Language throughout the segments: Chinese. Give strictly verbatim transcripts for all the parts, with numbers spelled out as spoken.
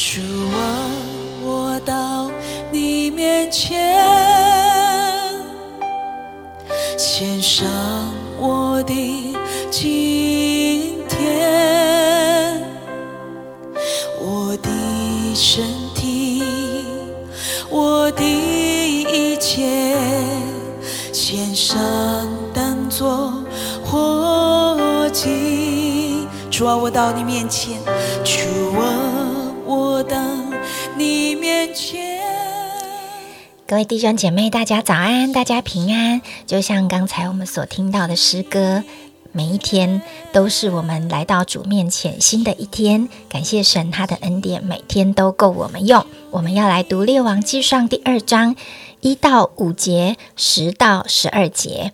主啊，我到你面前献上我的今天，我的身体，我的一切，献上当作活祭。主啊，我到你面前，主啊，我到你面前。各位弟兄姐妹，大家早安，大家平安。就像刚才我们所听到的诗歌，每一天都是我们来到主面前新的一天，感谢神，他的恩典每天都够我们用。我们要来读列王纪上第二章一到五节，十到十二节。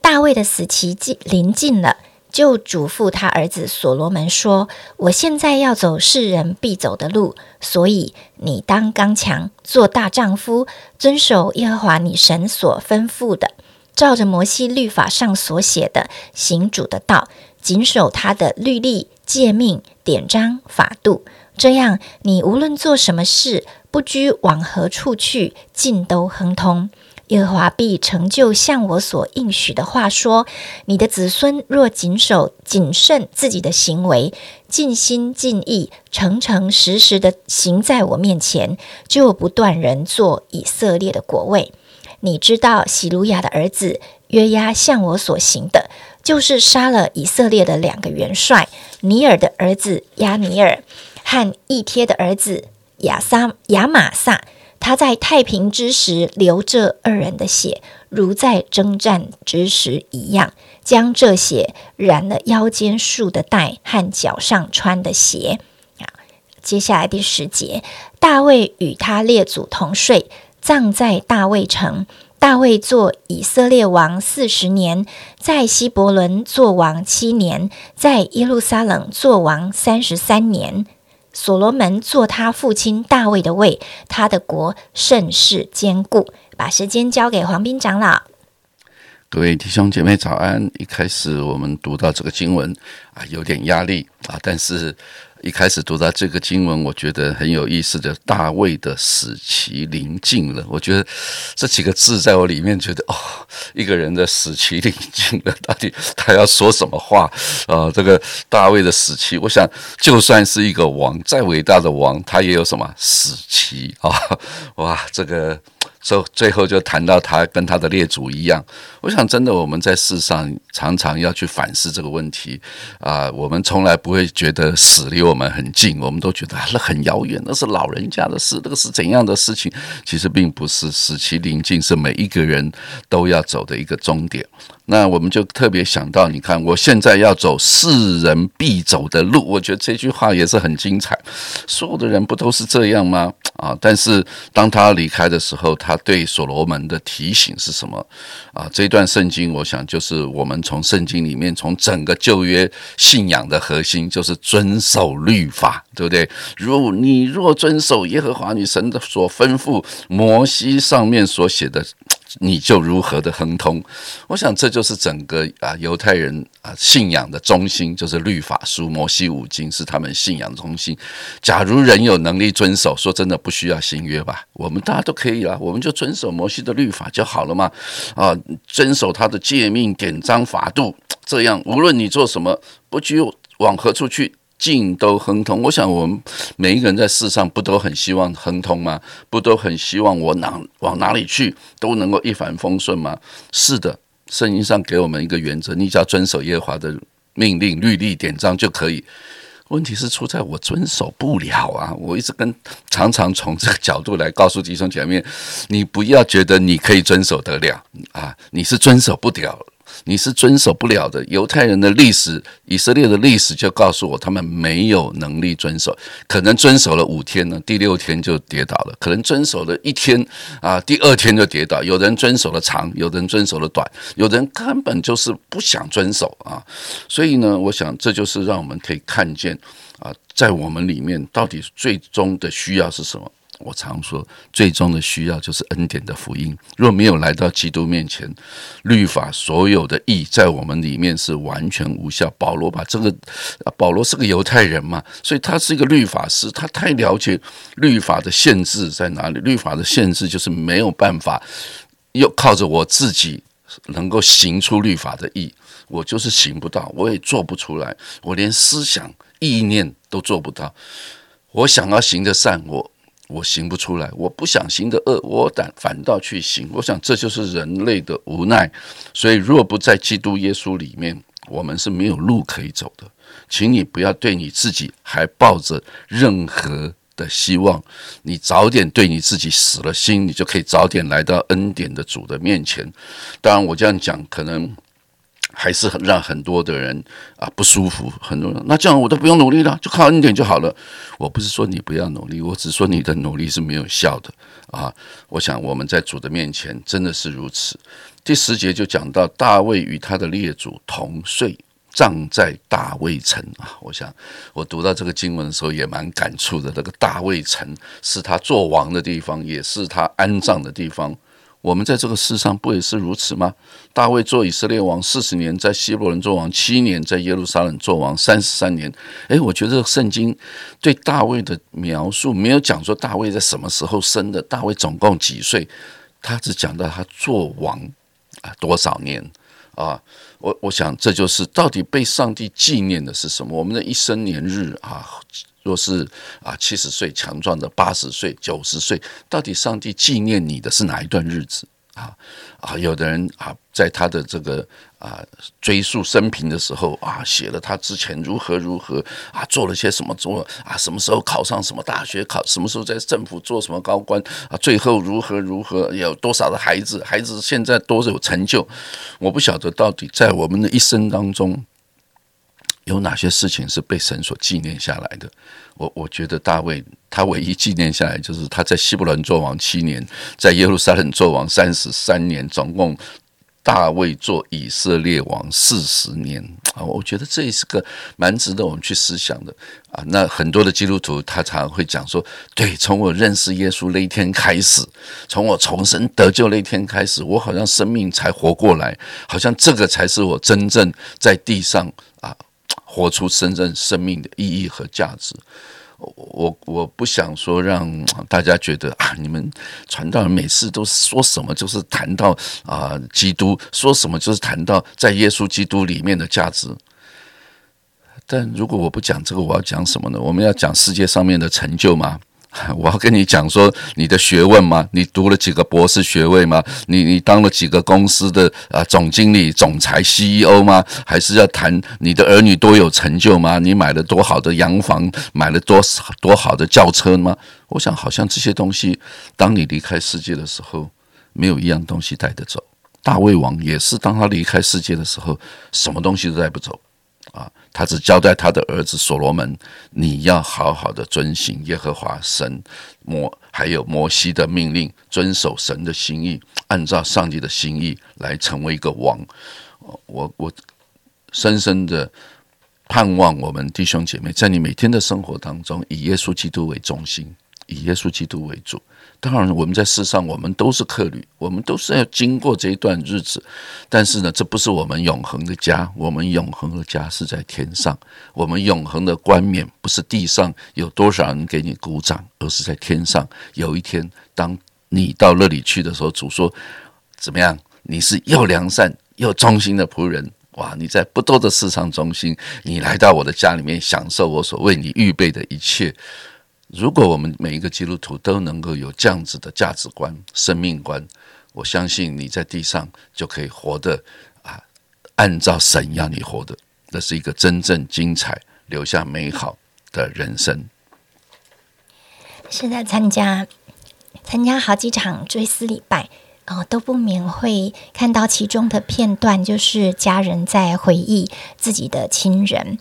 大卫的死期临近了，就嘱咐他儿子所罗门说，我现在要走世人必走的路，所以你当刚强，做大丈夫，遵守耶和华你神所吩咐的，照着摩西律法上所写的行主的道，谨守他的律例、诫命、典章、法度，这样你无论做什么事，不拘往何处去，尽都亨通。耶和华必成就向我所应许的话说，你的子孙若谨守谨慎自己的行为，尽心尽意诚诚实实地行在我面前，就不断人做以色列的国位。你知道洗鲁雅的儿子约押向我所行的，就是杀了以色列的两个元帅，尼尔的儿子押尼尔和以帖的儿子亚撒亚玛撒，他在太平之时流这二人的血，如在征战之时一样，将这血染了腰间束的带和脚上穿的鞋。接下来第十节，大卫与他列祖同睡，葬在大卫城。大卫做以色列王四十年，在希伯伦做王七年，在耶路撒冷做王三十三年。所罗门做他父亲大卫的位，他的国甚是坚固。把时间交给黄斌长老。各位弟兄姐妹早安。一开始我们读到这个经文啊，有点压力啊，但是一开始读到这个经文，我觉得很有意思的，大卫的死期临近了。我觉得这几个字在我里面觉得，哦，一个人的死期临近了，到底他要说什么话啊、呃？这个大卫的死期，我想就算是一个王，再伟大的王，他也有什么死期啊？哇，这个。所以最后就谈到他跟他的列祖一样，我想真的我们在世上常常要去反思这个问题啊、呃，我们从来不会觉得死离我们很近，我们都觉得、啊、那很遥远，那是老人家的事，那个是怎样的事情，其实并不是，死期临近是每一个人都要走的一个终点。那我们就特别想到，你看我现在要走世人必走的路，我觉得这句话也是很精彩，所有的人不都是这样吗？啊，但是当他离开的时候，他对所罗门的提醒是什么啊？这一段圣经我想就是我们从圣经里面，从整个旧约信仰的核心，就是遵守律法，对不对？如你若遵守耶和华你神的所吩咐摩西上面所写的，你就如何的亨通。我想这就是整个、啊、犹太人、啊、信仰的中心，就是律法书，摩西五经是他们信仰中心。假如人有能力遵守，说真的不需要新约吧，我们大家都可以啦，我们就遵守摩西的律法就好了嘛、啊、遵守他的诫命、典章、法度，这样无论你做什么，不拘往何处去，尽都亨通。我想我们每一个人在世上不都很希望亨通吗？不都很希望我哪往哪里去都能够一帆风顺吗？是的，圣经上给我们一个原则，你只要遵守耶和华的命令、律例、典章就可以。问题是出在我遵守不了啊！我一直跟常常从这个角度来告诉弟兄姐妹，你不要觉得你可以遵守得了啊，你是遵守不了。你是遵守不了的。犹太人的历史，以色列的历史就告诉我，他们没有能力遵守，可能遵守了五天呢，第六天就跌倒了，可能遵守了一天啊，第二天就跌倒，有人遵守了长，有人遵守了短，有人根本就是不想遵守啊。所以呢，我想这就是让我们可以看见啊，在我们里面到底最终的需要是什么。我常说最终的需要就是恩典的福音，若没有来到基督面前，律法所有的义在我们里面是完全无效。保罗把这个保罗是个犹太人嘛，所以他是一个律法师，他太了解律法的限制在哪里。律法的限制就是没有办法又靠着我自己能够行出律法的义，我就是行不到，我也做不出来，我连思想意念都做不到。我想要行的善，我我行不出来，我不想行的恶，我反倒去行。我想这就是人类的无奈。所以若不在基督耶稣里面，我们是没有路可以走的。请你不要对你自己还抱着任何的希望，你早点对你自己死了心，你就可以早点来到恩典的主的面前。当然我这样讲可能还是让很多的人啊不舒服，很多人那这样我都不用努力了，就靠恩典就好了。我不是说你不要努力，我只说你的努力是没有效的啊！我想我们在主的面前真的是如此。第十节就讲到大卫与他的列祖同睡，葬在大卫城啊！我想我读到这个经文的时候也蛮感触的。那个大卫城是他做王的地方，也是他安葬的地方。我们在这个世上不也是如此吗？大卫做以色列王四十年，在希伯伦做王七年，在耶路撒冷做王三十三年。诶，我觉得圣经对大卫的描述没有讲说大卫在什么时候生的，大卫总共几岁，他只讲到他做王多少年啊！我我想这就是到底被上帝纪念的是什么？我们的一生年日啊，若是啊七十岁强壮的，八十岁、九十岁，到底上帝纪念你的是哪一段日子啊？啊，有的人啊，在他的这个啊追溯生平的时候啊，写了他之前如何如何啊，做了些什么做啊，什么时候考上什么大学，考什么时候在政府做什么高官啊，最后如何如何，有多少的孩子，孩子现在多有成就。我不晓得到底在我们的一生当中，有哪些事情是被神所纪念下来的。我我觉得大卫他唯一纪念下来就是他在希伯伦作王七年，在耶路撒冷作王三十三年，总共大卫做以色列王四十年。我觉得这是个蛮值得我们去思想的啊。那很多的基督徒他常会讲说，对，从我认识耶稣那一天开始，从我重生得救那一天开始，我好像生命才活过来，好像这个才是我真正在地上啊活出真正生命的意义和价值。我我不想说让大家觉得啊，你们传道人每次都说什么就是谈到啊、呃、基督，说什么就是谈到在耶稣基督里面的价值。但如果我不讲这个，我要讲什么呢？我们要讲世界上面的成就吗？我要跟你讲说你的学问吗？你读了几个博士学位吗？你你当了几个公司的、呃、总经理、总裁、C E O 吗？还是要谈你的儿女多有成就吗？你买了多好的洋房，买了多多好的轿车吗？我想好像这些东西当你离开世界的时候，没有一样东西带得走。大卫王也是当他离开世界的时候，什么东西都带不走啊，他只交代他的儿子所罗门，你要好好的遵行耶和华神摩还有摩西的命令，遵守神的心意，按照上帝的心意来成为一个王。我我深深的盼望我们弟兄姐妹，在你每天的生活当中，以耶稣基督为中心，以耶稣基督为主。当然我们在世上我们都是客旅，我们都是要经过这一段日子，但是呢，这不是我们永恒的家，我们永恒的家是在天上，我们永恒的冠冕不是地上有多少人给你鼓掌，而是在天上。有一天当你到那里去的时候，主说怎么样，你是又良善又忠心的仆人，哇！你在不多的世上忠心，你来到我的家里面，享受我所为你预备的一切。如果我们每一个基督徒都能够有这样子的价值观、生命观，我相信你在地上就可以活得啊，按照神要你活的，那是一个真正精彩、留下美好的人生。是在参加参加好几场追思礼拜哦，都不免会看到其中的片段，就是家人在回忆自己的亲人。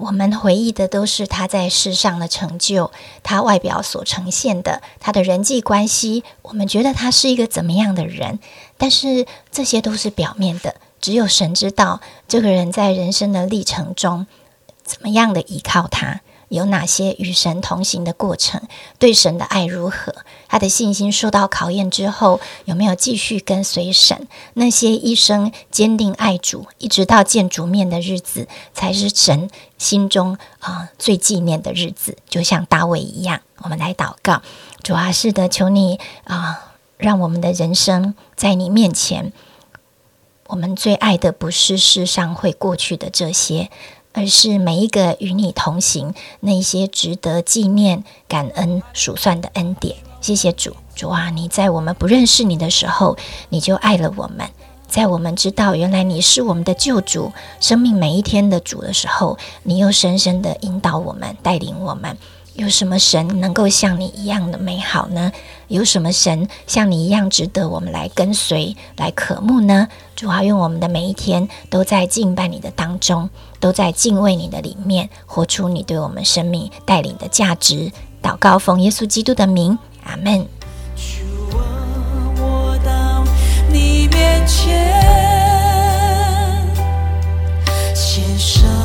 我们回忆的都是他在世上的成就，他外表所呈现的，他的人际关系，我们觉得他是一个怎么样的人，但是这些都是表面的，只有神知道这个人在人生的历程中怎么样的依靠他，有哪些与神同行的过程，对神的爱如何，他的信心受到考验之后有没有继续跟随神。那些一生坚定爱主一直到见主面的日子，才是神心中、呃、最纪念的日子，就像大卫一样。我们来祷告。主啊，是的，求你、呃、让我们的人生在你面前，我们最爱的不是世上会过去的这些，而是每一个与你同行那些值得纪念感恩数算的恩典。谢谢主。主啊，你在我们不认识你的时候你就爱了我们，在我们知道原来你是我们的救主，生命每一天的主的时候，你又深深的引导我们，带领我们。有什么神能够像你一样的美好呢？有什么神像你一样值得我们来跟随，来渴慕呢？主啊，愿我们的每一天都在敬拜你的当中，都在敬畏你的里面，活出你对我们生命带领的价值。祷告奉耶稣基督的名，阿们。主啊，我到你面前献上。